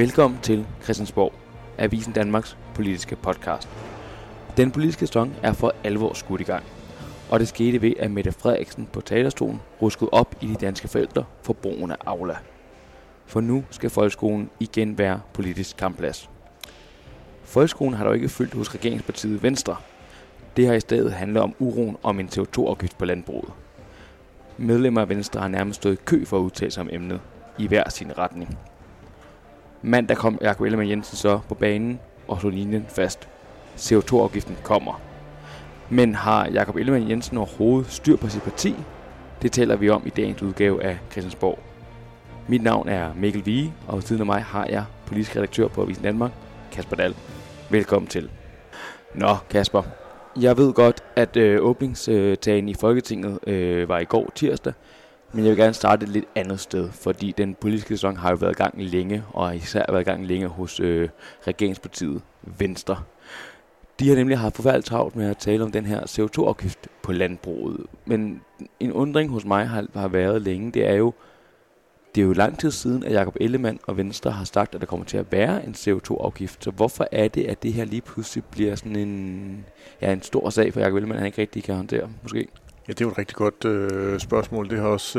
Velkommen til Christiansborg, Avisen Danmarks politiske podcast. Den politiske sæson er for alvor skudt i gang, og det skete ved, at Mette Frederiksen på talerstolen ruskede op i de danske forældre for brugen af Aula. For nu skal folkeskolen igen være politisk kampplads. Folkeskolen har dog ikke fyldt hos regeringspartiet Venstre. Det har i stedet handlet om uroen om en CO2-afgift på landbruget. Medlemmer af Venstre har nærmest stået i kø for at udtale sig om emnet, i hver sin retning. Mandag kom Jakob Ellemann-Jensen så på banen og slog linjen fast. CO2-afgiften kommer. Men har Jakob Ellemann-Jensen overhovedet styr på sit parti? Det taler vi om i dagens udgave af Christiansborg. Mit navn er Mikkel Vige, og ved siden af mig har jeg politisk redaktør på Avisen Danmark, Casper Dall. Velkommen til. Nå, Casper. Jeg ved godt, at åbningstagen i Folketinget var i går tirsdag, men jeg vil gerne starte et lidt andet sted, fordi den politiske sæson har jo været i gang længe, og især været i gang længe hos regeringspartiet Venstre. De har nemlig haft forfærdeligt travlt med at tale om den her CO2-afgift på landbruget. Men en undring hos mig har været længe, det er jo lang tid siden, at Jakob Ellemann og Venstre har sagt, at der kommer til at være en CO2-afgift. Så hvorfor er det, at det her lige pludselig bliver sådan en stor sag for Jakob Ellemann, han ikke rigtig kan håndtere, måske? Ja, det er jo et rigtig godt spørgsmål. Det har også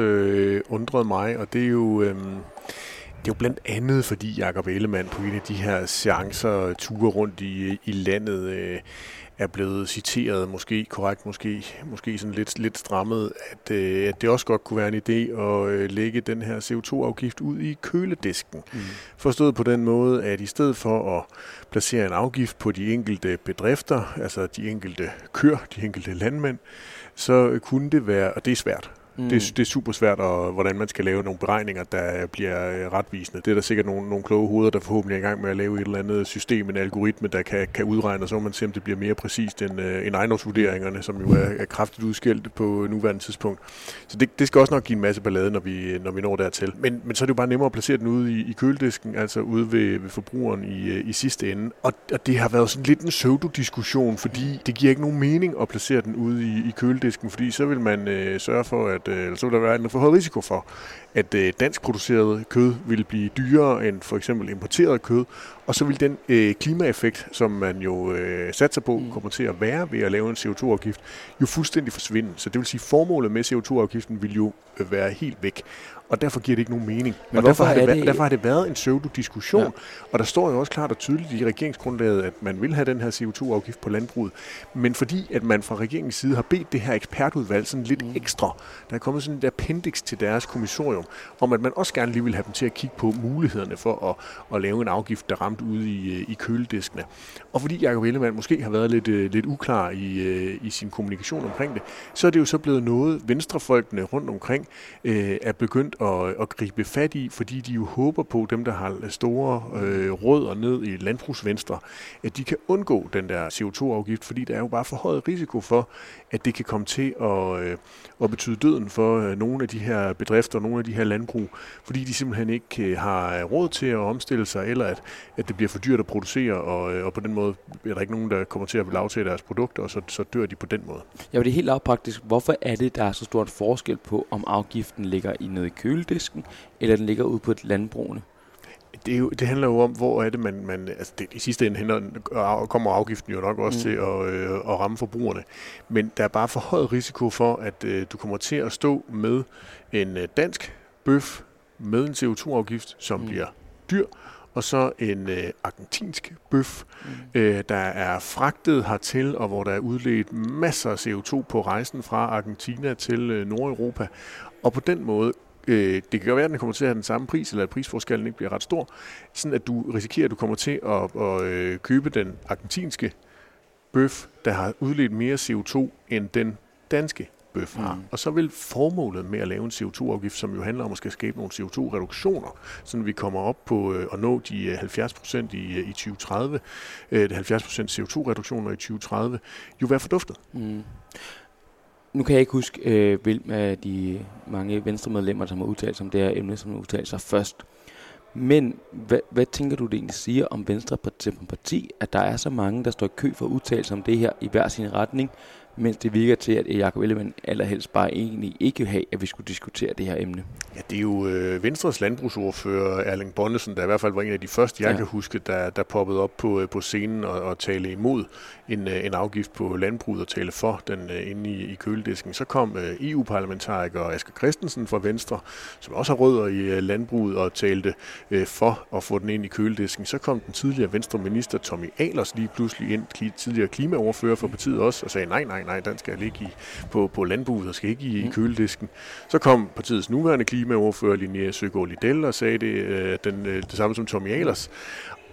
undret mig, og det er jo... Det er jo blandt andet, fordi Jakob Ellemann på en af de her seancer, ture rundt i landet, er blevet citeret, måske korrekt, måske sådan lidt strammet, at det også godt kunne være en idé at lægge den her CO2-afgift ud i køledisken. Mm. Forstået på den måde, at i stedet for at placere en afgift på de enkelte bedrifter, altså de enkelte køer, de enkelte landmænd, så kunne det være, og det er svært, Det er super svært, og hvordan man skal lave nogle beregninger, der bliver retvisende. Det er der sikkert nogle kloge hoveder, der forhåbentlig er i gang med at lave et eller andet system, en algoritme, der kan udregne, og så må man se, om det bliver mere præcist end ejendomsvurderingerne, som jo er kraftigt udskilt på nuværende tidspunkt. Så det skal også nok give en masse ballade, når vi når dertil. Men så er det jo bare nemmere at placere den ude i køledisken, altså ude ved forbrugeren i sidste ende. Og det har været sådan lidt en pseudo-diskussion, fordi det giver ikke nogen mening at placere den ude i køledisken, fordi så vil man sørge for, at så vil der være en for høj risiko for, at danskproduceret kød vil blive dyrere end for eksempel importeret kød, og så vil den klimaeffekt, som man jo satser på, kommer til at være ved at lave en CO2-afgift, jo fuldstændig forsvinde. Så det vil sige, at formålet med CO2-afgiften vil jo være helt væk, og derfor giver det ikke nogen mening. Men og derfor har det været en pseudo-diskussion, ja. Og der står jo også klart og tydeligt i regeringsgrundlaget, at man vil have den her CO2-afgift på landbruget, men fordi at man fra regeringens side har bedt det her ekspertudvalg sådan lidt ekstra, der er kommet sådan et appendix til deres kommissorium, om at man også gerne lige vil have dem til at kigge på mulighederne for at lave en afgift, der ramte ude i kølediskene. Og fordi Jakob Ellemann måske har været lidt uklar i sin kommunikation omkring det, så er det jo så blevet noget, venstrefolkene rundt omkring er begyndt at gribe fat i, fordi de jo håber på, dem der har store rødder ned i landbrugsvenstre, at de kan undgå den der CO2-afgift, fordi der er jo bare forhøjet risiko for, at det kan komme til at betyde døden for nogle af de her bedrifter, nogle af de her landbrug, fordi de simpelthen ikke har råd til at omstille sig, eller at det bliver for dyrt at producere, og på den måde er der ikke nogen, der kommer til at aftage deres produkter, og så dør de på den måde. Ja, men det er helt lavpraktisk. Hvorfor er det, der er så stort forskel på, om afgiften ligger nede i køledisken, eller den ligger ude på et landbrugene? Det handler jo om, hvor er det, man altså det, i sidste ende kommer afgiften jo nok også til at ramme forbrugerne. Men der er bare for høj risiko for, at du kommer til at stå med en dansk bøf med en CO2-afgift, som bliver dyr, og så en argentinsk bøf, der er fragtet hertil, og hvor der er udledt masser af CO2 på rejsen fra Argentina til Nordeuropa. Og på den måde, det kan være, at den kommer til at have den samme pris, eller at prisforskellen ikke bliver ret stor, sådan at du risikerer, at du kommer til at købe den argentinske bøf, der har udledt mere CO2 end den danske bøf har. Og så vil formålet med at lave en CO2-afgift, som jo handler om at skal skabe nogle CO2-reduktioner, sådan vi kommer op på at nå de 70% i 2030, 70% CO2-reduktioner i 2030, jo være forduftet. Nu kan jeg ikke huske, hvilke af de mange venstremedlemmer, som har udtalt sig om det her emne, som har udtalt sig først. Men hvad tænker du, det egentlig siger om Venstre som parti, at der er så mange, der står i kø for at udtale sig om det her i hver sin retning, mens det virker til, at Jakob Ellemann allerhelst bare egentlig ikke vil have, at vi skulle diskutere det her emne. Ja, det er jo Venstres landbrugsordfører Erling Bondesen, der i hvert fald var en af de første, jeg kan huske, der poppede op på scenen og tale imod en afgift på landbruget og tale for den inde i køledisken. Så kom EU-parlamentariker Asger Christensen fra Venstre, som også har rødder i landbruget og talte for at få den ind i køledisken. Så kom den tidligere Venstre-minister Tommy Ahlers lige pludselig ind, tidligere klimaordfører for partiet også, og sagde nej, den skal ligge på landbruget og skal ikke i køledisken. Så kom partiets nuværende klimaordfører Line Søgaard Liddell og sagde det samme som Tommy Ahlers.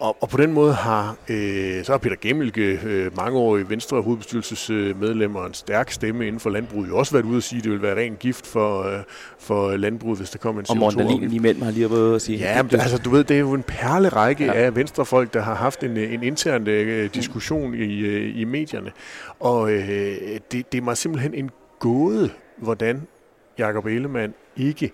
Og på den måde har Peter Gemmelke, mangeårig Venstre hovedbestyrelsesmedlem og en stærk stemme inden for landbruget, jo også været ude at sige, at det vil være ren gift for landbruget, hvis der kommer en CO2-afgift. Og Mondalin imellem har lige været ude at sige. Ja, men altså, du ved, det er jo en perlerække af Venstrefolk, der har haft en intern diskussion i medierne. Og det var simpelthen en gåde, hvordan Jakob Ellemann ikke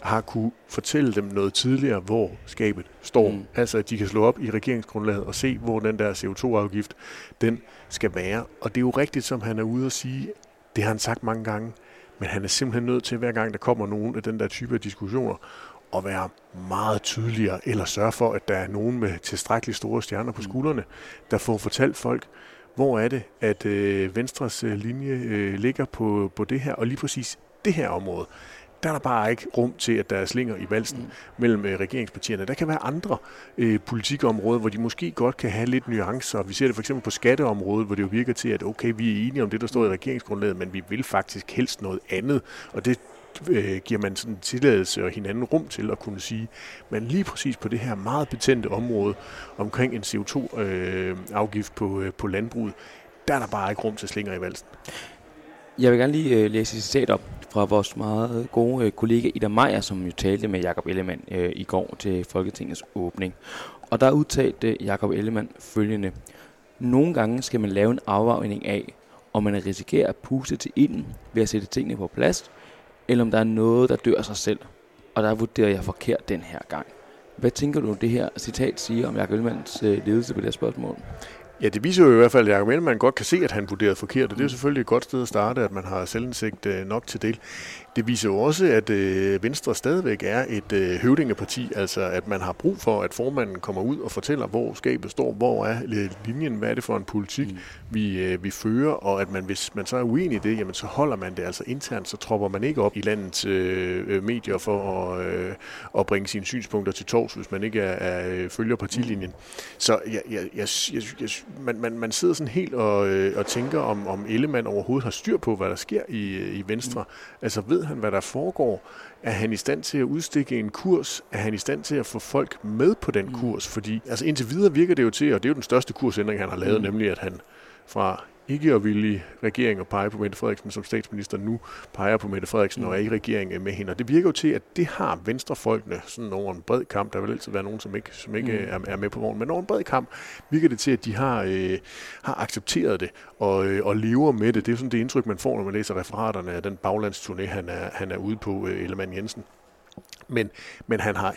har kunne fortælle dem noget tidligere, hvor skabet står. Altså, at de kan slå op i regeringsgrundlaget og se, hvor den der CO2-afgift, den skal være. Og det er jo rigtigt, som han er ude at sige, det har han sagt mange gange, men han er simpelthen nødt til, hver gang der kommer nogen af den der type af diskussioner, at være meget tydeligere, eller sørge for, at der er nogen med tilstrækkeligt store stjerner på skuldrene, der får fortalt folk, hvor er det, at Venstres linje ligger på det her, og lige præcis det her område. Der er der bare ikke rum til, at der er slinger i valsen mellem regeringspartierne. Der kan være andre politikområder, hvor de måske godt kan have lidt nuancer. Vi ser det for eksempel på skatteområdet, hvor det jo virker til, at okay, vi er enige om det, der står i regeringsgrundlaget, men vi vil faktisk helst noget andet. Og det giver man sådan tilladelse og hinanden rum til at kunne sige, men lige præcis på det her meget betændte område omkring en CO2-afgift på landbruget, der er der bare ikke rum til slinger i valsen. Jeg vil gerne lige læse et citat op fra vores meget gode kollega Ida Meier, som jo talte med Jakob Ellemann i går til Folketingets åbning. Og der udtalte Jakob Ellemann følgende: nogle gange skal man lave en afvejning af, om man risikerer at puste til inden ved at sætte tingene på plads, eller om der er noget, der dør sig selv. Og der vurderer jeg forkert den her gang. Hvad tænker du, det her citat siger om Jakob Ellemanns ledelse på det her spørgsmål? Ja, det viser jo i hvert fald, at Jakob Ellemann godt kan se, at han vurderede forkert, og det er jo selvfølgelig et godt sted at starte, at man har selvindsigt nok til det. Det viser jo også, at Venstre stadigvæk er et høvdingeparti, altså at man har brug for, at formanden kommer ud og fortæller, hvor skabet står, hvor er linjen, hvad er det for en politik, vi fører, og at man, hvis man så er uenig i det, jamen så holder man det altså internt, så tropper man ikke op i landets medier for at bringe sine synspunkter til torvs, hvis man ikke følger partilinjen. Så jeg man sidder sådan helt og tænker, om Ellemann overhovedet har styr på, hvad der sker i Venstre. Altså, ved han, hvad der foregår? Er han i stand til at udstikke en kurs? Er han i stand til at få folk med på den kurs? Fordi altså, indtil videre virker det jo til, og det er jo den største kursændring, han har lavet, nemlig at han fra ikke at ville regering og pege på Mette Frederiksen som statsminister, nu peger på Mette Frederiksen og er i regering med hende. Og det virker jo til, at det har venstrefolkene sådan over en bred kamp. Der vil altid være nogen, som ikke er med på vognen, men over en bred kamp virker det til, at de har accepteret det og lever med det. Det er sådan det indtryk, man får, når man læser referaterne af den baglandsturné, han er ude på, Ellemann-Jensen. Men han har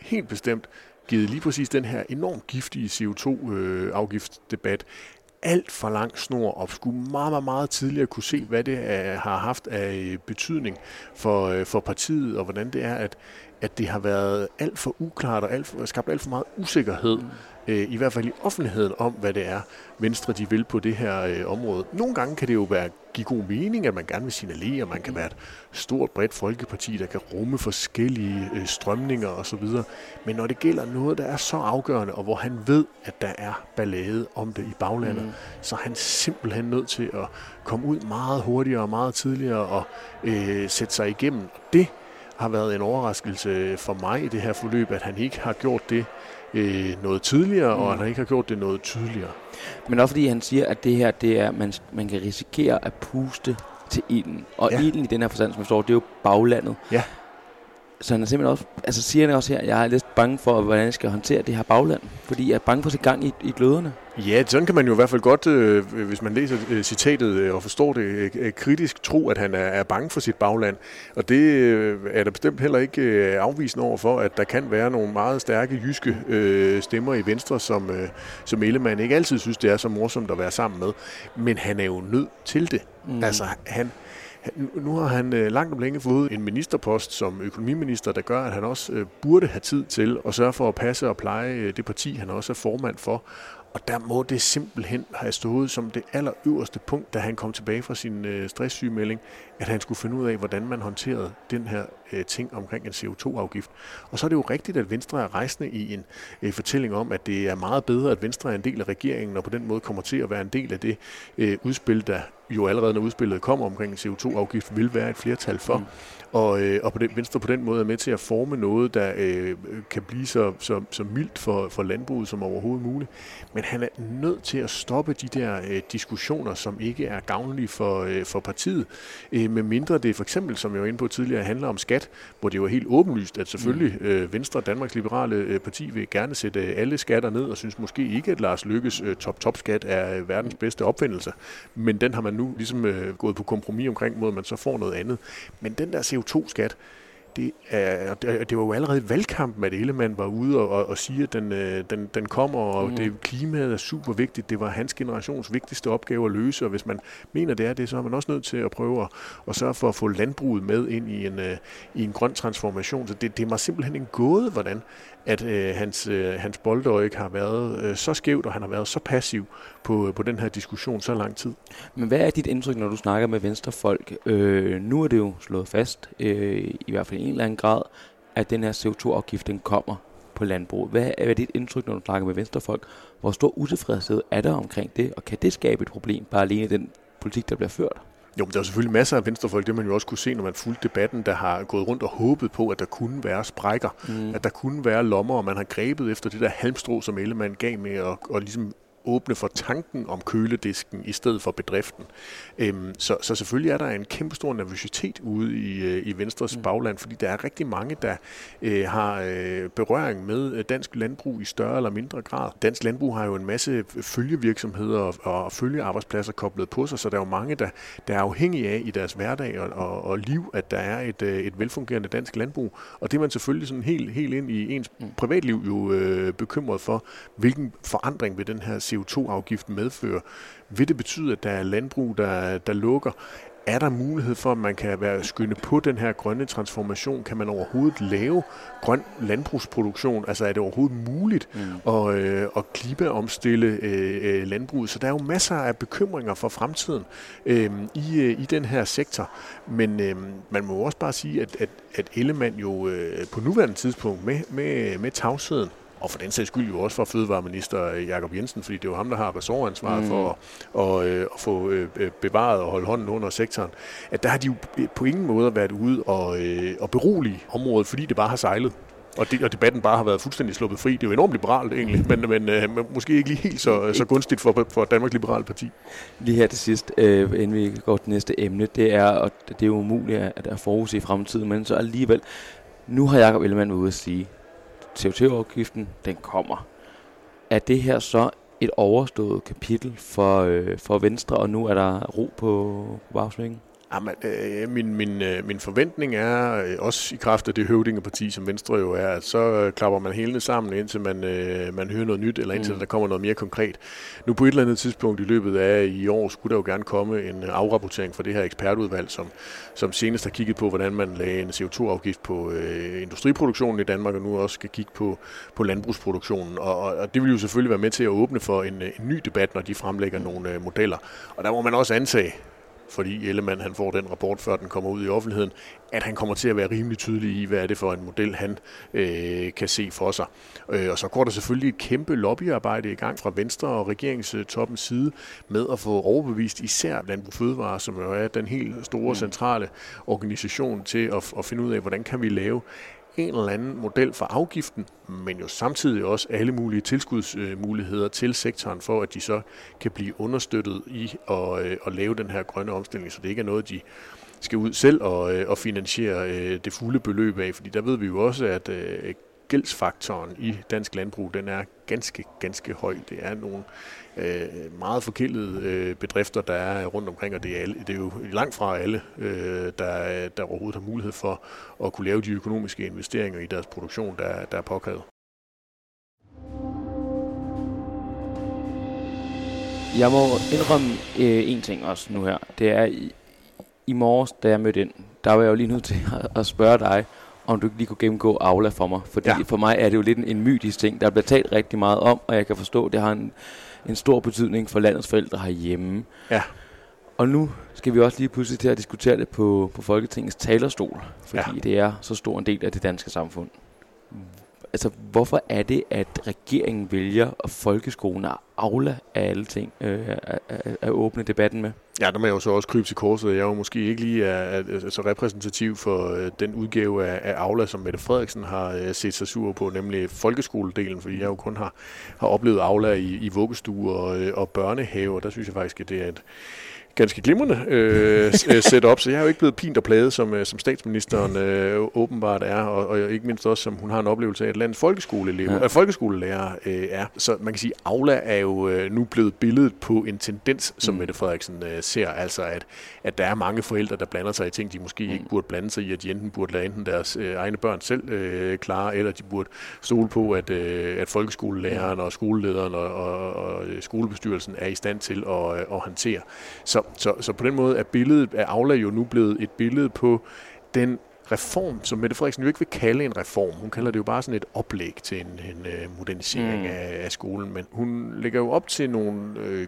helt bestemt givet lige præcis den her enormt giftige CO2-afgiftsdebat alt for lang snor, og skulle meget tidligere kunne se, hvad det har haft af betydning for partiet, og hvordan det er, at det har været alt for uklart og skabt alt for meget usikkerhed, i hvert fald i offentligheden, om hvad det er, Venstre de vil på det her område. Nogle gange kan det jo give god mening, at man gerne vil signalere, at man kan være et stort, bredt folkeparti, der kan rumme forskellige strømninger osv. Men når det gælder noget, der er så afgørende, og hvor han ved, at der er ballade om det i baglandet, så er han simpelthen nødt til at komme ud meget hurtigere og meget tidligere og sætte sig igennem. Det har været en overraskelse for mig i det her forløb, at han ikke har gjort det noget tidligere, og han ikke har gjort det noget tydeligere. Men også fordi han siger, at det her, det er, at man kan risikere at puste til ilden. Og ilden i den her forstand, som jeg forstår, det er jo baglandet. Ja. Så han er simpelthen også, altså siger han også her, jeg har læst bange for, hvordan jeg skal håndtere det her bagland, fordi jeg er bange for at se gang i gløderne. Ja, sådan kan man jo i hvert fald godt, hvis man læser citatet og forstår det, kritisk tro, at han er bange for sit bagland. Og det er der bestemt heller ikke afvisende overfor, at der kan være nogle meget stærke jyske stemmer i Venstre, som Ellemann ikke altid synes, det er så morsomt at være sammen med. Men han er jo nødt til det. Mm. Altså, nu har han langt om længe fået en ministerpost som økonomiminister, der gør, at han også burde have tid til at sørge for at passe og pleje det parti, han også er formand for. Og der må det simpelthen have stået som det allerøverste punkt, da han kom tilbage fra sin stresssygemelding, at han skulle finde ud af, hvordan man håndterede den her ting omkring en CO2-afgift. Og så er det jo rigtigt, at Venstre er rejsende i en fortælling om, at det er meget bedre, at Venstre er en del af regeringen, og på den måde kommer til at være en del af det udspil, der jo allerede når udspillet kommer omkring en CO2-afgift, vil være et flertal for. Mm. Og Venstre på den måde er med til at forme noget, der kan blive så mildt for landbruget som overhovedet muligt. Men han er nødt til at stoppe de der diskussioner, som ikke er gavnlige for partiet. Med mindre det for eksempel, som jeg var inde på tidligere, handler om skat, hvor det jo er helt åbenlyst, at selvfølgelig Venstre, Danmarks Liberale Parti, vil gerne sætte alle skatter ned og synes måske ikke, at Lars Løkkes top-top-skat er verdens bedste opfindelse. Men den har man nu ligesom gået på kompromis omkring, mod man så får noget andet. Men den der CO2-skat, det var jo allerede valgkampen, at Ellemann var ude og sige, at den kommer, og det klimaet er super vigtigt. Det var hans generations vigtigste opgave at løse, og hvis man mener, det er det, så er man også nødt til at prøve at sørge for at få landbruget med ind i en grøn transformation. Så det er mig simpelthen en gåde, hvordan at hans boldøje har været så skævt, og han har været så passiv på den her diskussion så lang tid. Men hvad er dit indtryk, når du snakker med venstrefolk? Nu er det jo slået fast, i hvert fald i en eller anden grad, at den her CO2-afgift, den kommer på landbruget. Hvad er dit indtryk, når du snakker med venstrefolk? Hvor stor utilfredshed er der omkring det, og kan det skabe et problem, bare alene den politik, der bliver ført? Jo, men der er selvfølgelig masser af venstrefolk, det man jo også kunne se, når man fulgte debatten, der har gået rundt og håbet på, at der kunne være sprækker, at der kunne være lommer, og man har grebet efter det der halmstrå, som Ellemann gav med at ligesom åbne for tanken om køledisken i stedet for bedriften. Så selvfølgelig er der en kæmpestor nervøsitet ude i Venstres bagland, fordi der er rigtig mange, der har berøring med dansk landbrug i større eller mindre grad. Dansk landbrug har jo en masse følgevirksomheder og følgearbejdspladser koblet på sig, så der er jo mange, der er afhængige af i deres hverdag og liv, at der er et velfungerende dansk landbrug. Og det er man selvfølgelig sådan helt ind i ens privatliv jo bekymret for, hvilken forandring ved den her CO2-afgiften medfører. Vil det betyde, at der er landbrug, der lukker? Er der mulighed for, at man kan være skynde på den her grønne transformation? Kan man overhovedet lave grøn landbrugsproduktion? Altså er det overhovedet muligt at klimaomstille landbruget? Så der er jo masser af bekymringer for fremtiden i den her sektor. Men man må også bare sige, at Ellemann jo på nuværende tidspunkt med tavsheden, og for den sags skyld jo også for fødevareminister Jakob Jensen, fordi det er jo ham, der har ressortansvaret for at få bevaret og holde hånden under sektoren, at der har de jo på ingen måde været ude og berolige området, fordi det bare har sejlet. Og debatten bare har været fuldstændig sluppet fri. Det er jo enormt liberalt egentlig, men måske ikke lige helt så gunstigt for Danmarks Liberale Parti. Lige her til sidst, inden vi går til næste emne, det er jo umuligt at forudse i fremtiden, men så alligevel, nu har Jakob Ellemann ude at sige, CO2-afgiften, den kommer. Er det her så et overstået kapitel for Venstre, og nu er der ro på bagsvingen? Jamen, min forventning er, også i kraft af det høvdingeparti, som Venstre jo er, at så klapper man helene sammen, indtil man hører noget nyt, eller indtil der kommer noget mere konkret. Nu på et eller andet tidspunkt i løbet af i år, skulle der jo gerne komme en afrapportering fra det her ekspertudvalg, som senest har kigget på, hvordan man lagde en CO2-afgift på industriproduktionen i Danmark, og nu også skal kigge på landbrugsproduktionen. Og det vil jo selvfølgelig være med til at åbne for en ny debat, når de fremlægger nogle modeller. Og der må man også antage, fordi Ellemann han får den rapport, før den kommer ud i offentligheden, at han kommer til at være rimelig tydelig i, hvad er det for en model, han kan se for sig. Og så går der selvfølgelig et kæmpe lobbyarbejde i gang fra Venstre og regeringstoppens side med at få overbevist især Landbrug & Fødevare, som jo er den helt store centrale organisation til at finde ud af, hvordan kan vi lave en eller anden model for afgiften, men jo samtidig også alle mulige tilskudsmuligheder til sektoren, for at de så kan blive understøttet i at lave den her grønne omstilling, så det ikke er noget, de skal ud selv og finansiere det fulde beløb af, fordi der ved vi jo også, at gældsfaktoren i dansk landbrug, den er ganske, ganske høj. Det er nogle meget forkældede bedrifter, der er rundt omkring, og det er jo langt fra alle, der overhovedet har mulighed for at kunne lave de økonomiske investeringer i deres produktion, der er påkrævet. Jeg må indrømme en ting også nu her. Det er i morges, da jeg mødte ind, der var jeg jo lige nødt til at spørge dig, om du ikke lige kunne gennemgå Aula for mig. Fordi for mig er det jo lidt en mytisk ting, der bliver talt rigtig meget om, og jeg kan forstå, at det har en stor betydning for landets forældre herhjemme. Ja. Og nu skal vi også lige pludselig til at diskutere det på Folketingets talerstol, fordi det er så stor en del af det danske samfund. Altså, hvorfor er det, at regeringen vælger, og folkeskolen og Aula af alle ting at åbne debatten med? Ja, der må jeg jo så også krybe til korset. Jeg er jo måske ikke lige så repræsentativ for den udgave af Aula, som Mette Frederiksen har set sig sur på, nemlig folkeskoledelen, fordi jeg jo kun har oplevet Aula i vuggestuer og børnehaver. Der synes jeg faktisk, at det er et ganske glimrende setup, så jeg er jo ikke blevet pint og plaget, som statsministeren åbenbart er, og ikke mindst også, som hun har en oplevelse af, at landets folkeskolelærer er. Så man kan sige, at Aula er jo nu blevet billedet på en tendens, som Mette Frederiksen ser, altså at der er mange forældre, der blander sig i ting, de måske ikke burde blande sig i, at de enten burde lade deres egne børn selv klare, eller de burde stole på, at folkeskolelæreren og skolelederen og skolebestyrelsen er i stand til at håndtere. Så på den måde er billedet af Aula jo nu blevet et billede på den reform, som Mette Frederiksen jo ikke vil kalde en reform. Hun kalder det jo bare sådan et oplæg til en modernisering af skolen, men hun lægger jo op til nogle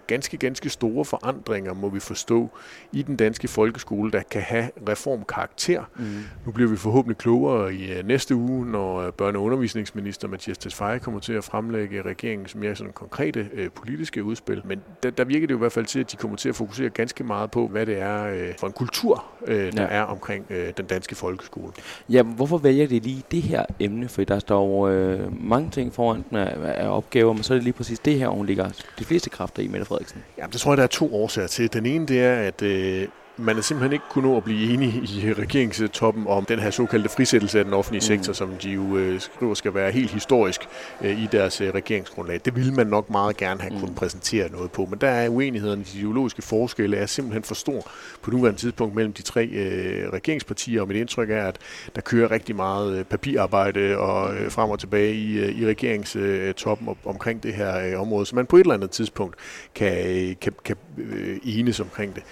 ganske, ganske store forandringer, må vi forstå, i den danske folkeskole, der kan have reformkarakter. Mm. Nu bliver vi forhåbentlig klogere i næste uge, når børne- og undervisningsminister Mathias Tesfaye kommer til at fremlægge regeringens mere sådan konkrete politiske udspil, men der virker det jo i hvert fald til, at de kommer til at fokusere ganske meget på, hvad det er for en kultur, der er omkring den danske folkeskole. Ja, hvorfor vælger det lige det her emne? For der står mange ting foran den af opgaver, men så er det lige præcis det her, hun ligger de fleste kræfter i, Mette Frederiksen. Jamen, det tror jeg, der er to årsager til. Den ene, det er, at man har simpelthen ikke kunnet nå at blive enige i regeringstoppen om den her såkaldte frisættelse af den offentlige sektor, som de jo skriver skal være helt historisk i deres regeringsgrundlag. Det ville man nok meget gerne have kunnet præsentere noget på, men der er uenighederne, de ideologiske forskelle er simpelthen for stor på nuværende tidspunkt mellem de tre regeringspartier, og mit indtryk er, at der kører rigtig meget papirarbejde og frem og tilbage i regeringstoppen omkring det her område, så man på et eller andet tidspunkt kan enes omkring det.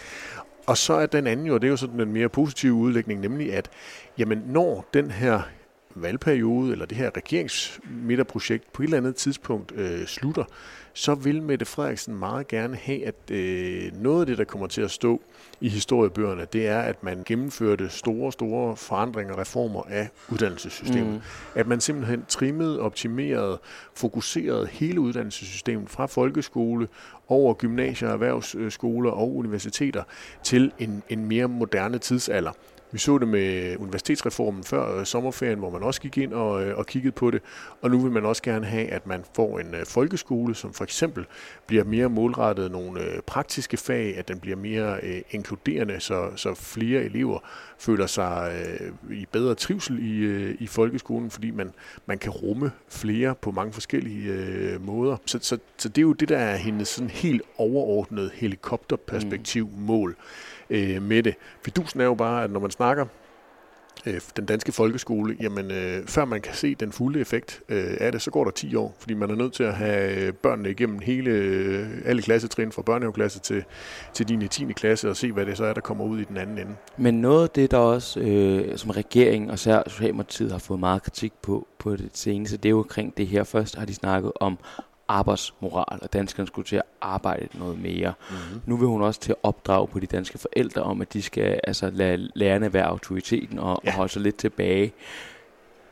Og så er den anden jo, og det er jo sådan den mere positive udlægning, nemlig at jamen, når den her valgperiode eller det her regeringsmidterprojekt på et eller andet tidspunkt slutter, så vil Mette Frederiksen meget gerne have, at noget af det, der kommer til at stå i historiebøgerne, det er, at man gennemførte store, store forandringer og reformer af uddannelsessystemet. At man simpelthen trimmede, optimerede, fokuserede hele uddannelsessystemet fra folkeskole over gymnasier, erhvervsskoler og universiteter til en mere moderne tidsalder. Vi så det med universitetsreformen før sommerferien, hvor man også gik ind og kiggede på det. Og nu vil man også gerne have, at man får en folkeskole, som for eksempel bliver mere målrettet nogle praktiske fag, at den bliver mere inkluderende, så flere elever føler sig i bedre trivsel i folkeskolen, fordi man kan rumme flere på mange forskellige måder. Så det er jo det, der er hendes sådan helt overordnede helikopterperspektivmål med det. Fidusen er jo bare, at når man snakker den danske folkeskole, jamen før man kan se den fulde effekt af det, så går der 10 år, fordi man er nødt til at have børnene igennem alle klassetrin fra børnehaveklasse til 9. klasse og se, hvad det så er, der kommer ud i den anden ende. Men noget af det, der også som regeringen og særligt Socialdemokratiet har fået meget kritik på det seneste, det er jo omkring det her. Først har de snakket om arbejdsmoral, og danskerne skulle til at arbejde noget mere. Mm-hmm. Nu vil hun også til at opdrage på de danske forældre om, at de skal lade lærerne være autoriteten og holde sig lidt tilbage.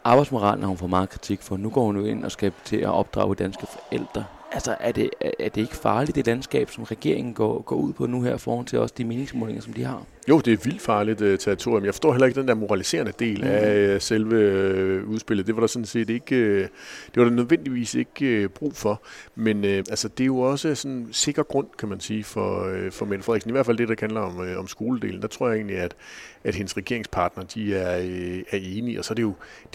Arbejdsmoralen har hun fået meget kritik for. Nu går hun jo ind og skal til at opdrage danske forældre. Altså, er det ikke farligt, det landskab, som regeringen går ud på nu her, foran til også de meningsmålinger, som de har? Jo, det er vildt farligt territorium. Jeg forstår heller ikke den der moraliserende del af selve udspillet. Det var der sådan set ikke, det var der nødvendigvis ikke brug for. Men altså, det er jo også sådan sikker grund, kan man sige, for Mette Frederiksen. I hvert fald det, der handler om skoledelen. Der tror jeg egentlig, at hendes regeringspartner, de er enige. Og så det er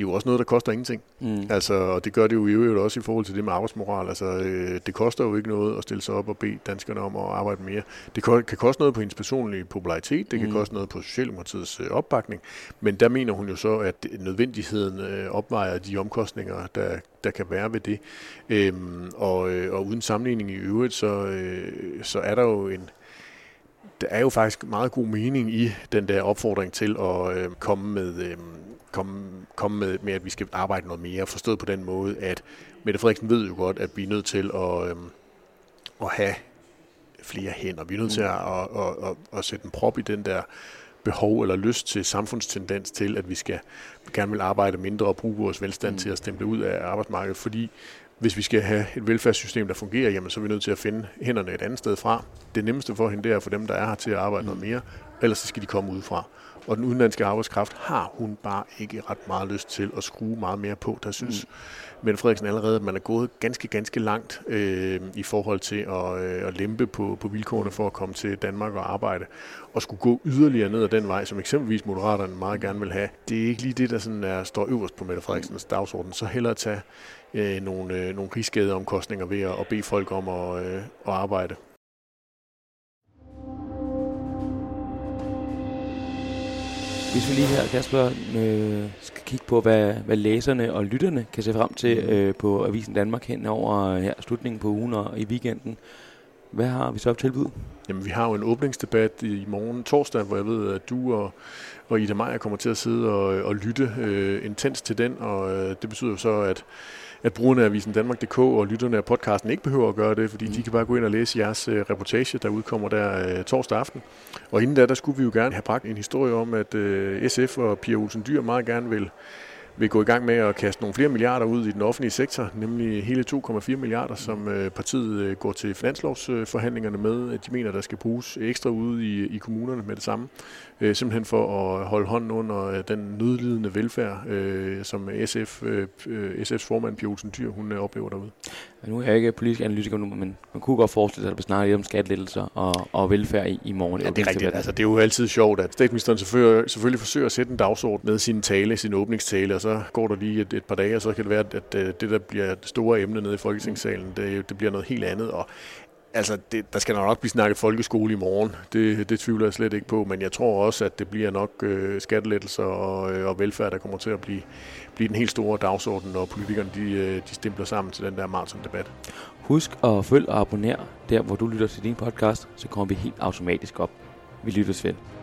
jo også noget, der koster ingenting. Mm. Altså, og det gør det jo i øvrigt også i forhold til det med arbejdsmoral. Altså, det koster jo ikke noget at stille sig op og bede danskerne om at arbejde mere. Det kan koste noget på hendes personlige popularitet. Det kan koste noget på Socialdemokratiets opbakning, men der mener hun jo så, at nødvendigheden opvejer de omkostninger, der kan være ved det. Og uden sammenligning i øvrigt, så er der jo faktisk meget god mening i den der opfordring til at komme med, at vi skal arbejde noget mere, forstået på den måde, at Mette Frederiksen ved jo godt, at vi er nødt til at have flere hænder. Vi er nødt til at sætte en prop i den der behov eller lyst til samfundstendens til, at vi gerne vil arbejde mindre og bruge vores velstand til at stemple ud af arbejdsmarkedet, fordi hvis vi skal have et velfærdssystem, der fungerer, jamen, så er vi nødt til at finde hænderne et andet sted fra. Det nemmeste for hende, det er for dem, der er her, til at arbejde noget mere, ellers så skal de komme udefra. Og den udenlandske arbejdskraft har hun bare ikke ret meget lyst til at skrue meget mere på. Der synes Mette Frederiksen allerede, at man er gået ganske, ganske langt i forhold til at lempe på vilkårene for at komme til Danmark og arbejde. Og skulle gå yderligere ned ad den vej, som eksempelvis Moderaterne meget gerne vil have. Det er ikke lige det, der sådan står øverst på Mette Frederiksens dagsorden. Så hellere tage nogle krigsskadeomkostninger ved at bede folk om at arbejde. Hvis vi lige her, Casper, skal kigge på, hvad læserne og lytterne kan se frem til på Avisen Danmark hen over her slutningen på ugen og i weekenden. Hvad har vi så op tilbud? Jamen, vi har jo en åbningsdebat i morgen torsdag, hvor jeg ved, at du og Ida Meier kommer til at sidde og lytte intens til den, og det betyder jo så, at brugerne af Avisen Danmark.dk og lytterne af podcasten ikke behøver at gøre det, fordi de kan bare gå ind og læse jeres reportage, der udkommer der torsdag aften. Og inden der skulle vi jo gerne have bragt en historie om, at SF og Pia Olsen Dyhr meget gerne vil gå i gang med at kaste nogle flere milliarder ud i den offentlige sektor, nemlig hele 2,4 milliarder, som partiet går til finanslovsforhandlingerne med. De mener, der skal bruges ekstra ude i kommunerne med det samme, simpelthen for at holde hånden under den nødlidende velfærd, som SF's formand Pia Olsen Dyhr, hun oplever derude. Nu er jeg ikke politisk analytiker nu, men man kunne godt forestille sig, at der snakker lidt om skattelettelser og velfærd i morgen. Ja, det er rigtigt. Altså, det er jo altid sjovt, at statsministeren selvfølgelig forsøger at sætte en dagsorden med sin åbningstale, og så går der lige et par dage, og så kan det være, at det, der bliver et store emne nede i Folketingssalen, det bliver noget helt andet, og altså, der skal nok blive snakket folkeskole i morgen. Det tvivler jeg slet ikke på, men jeg tror også, at det bliver nok skattelettelser og velfærd, der kommer til at blive den helt store dagsorden, når politikerne de stempler sammen til den der maratondebat. Husk at følg og abonner der, hvor du lytter til din podcast, så kommer vi helt automatisk op. Vi lyttes ved.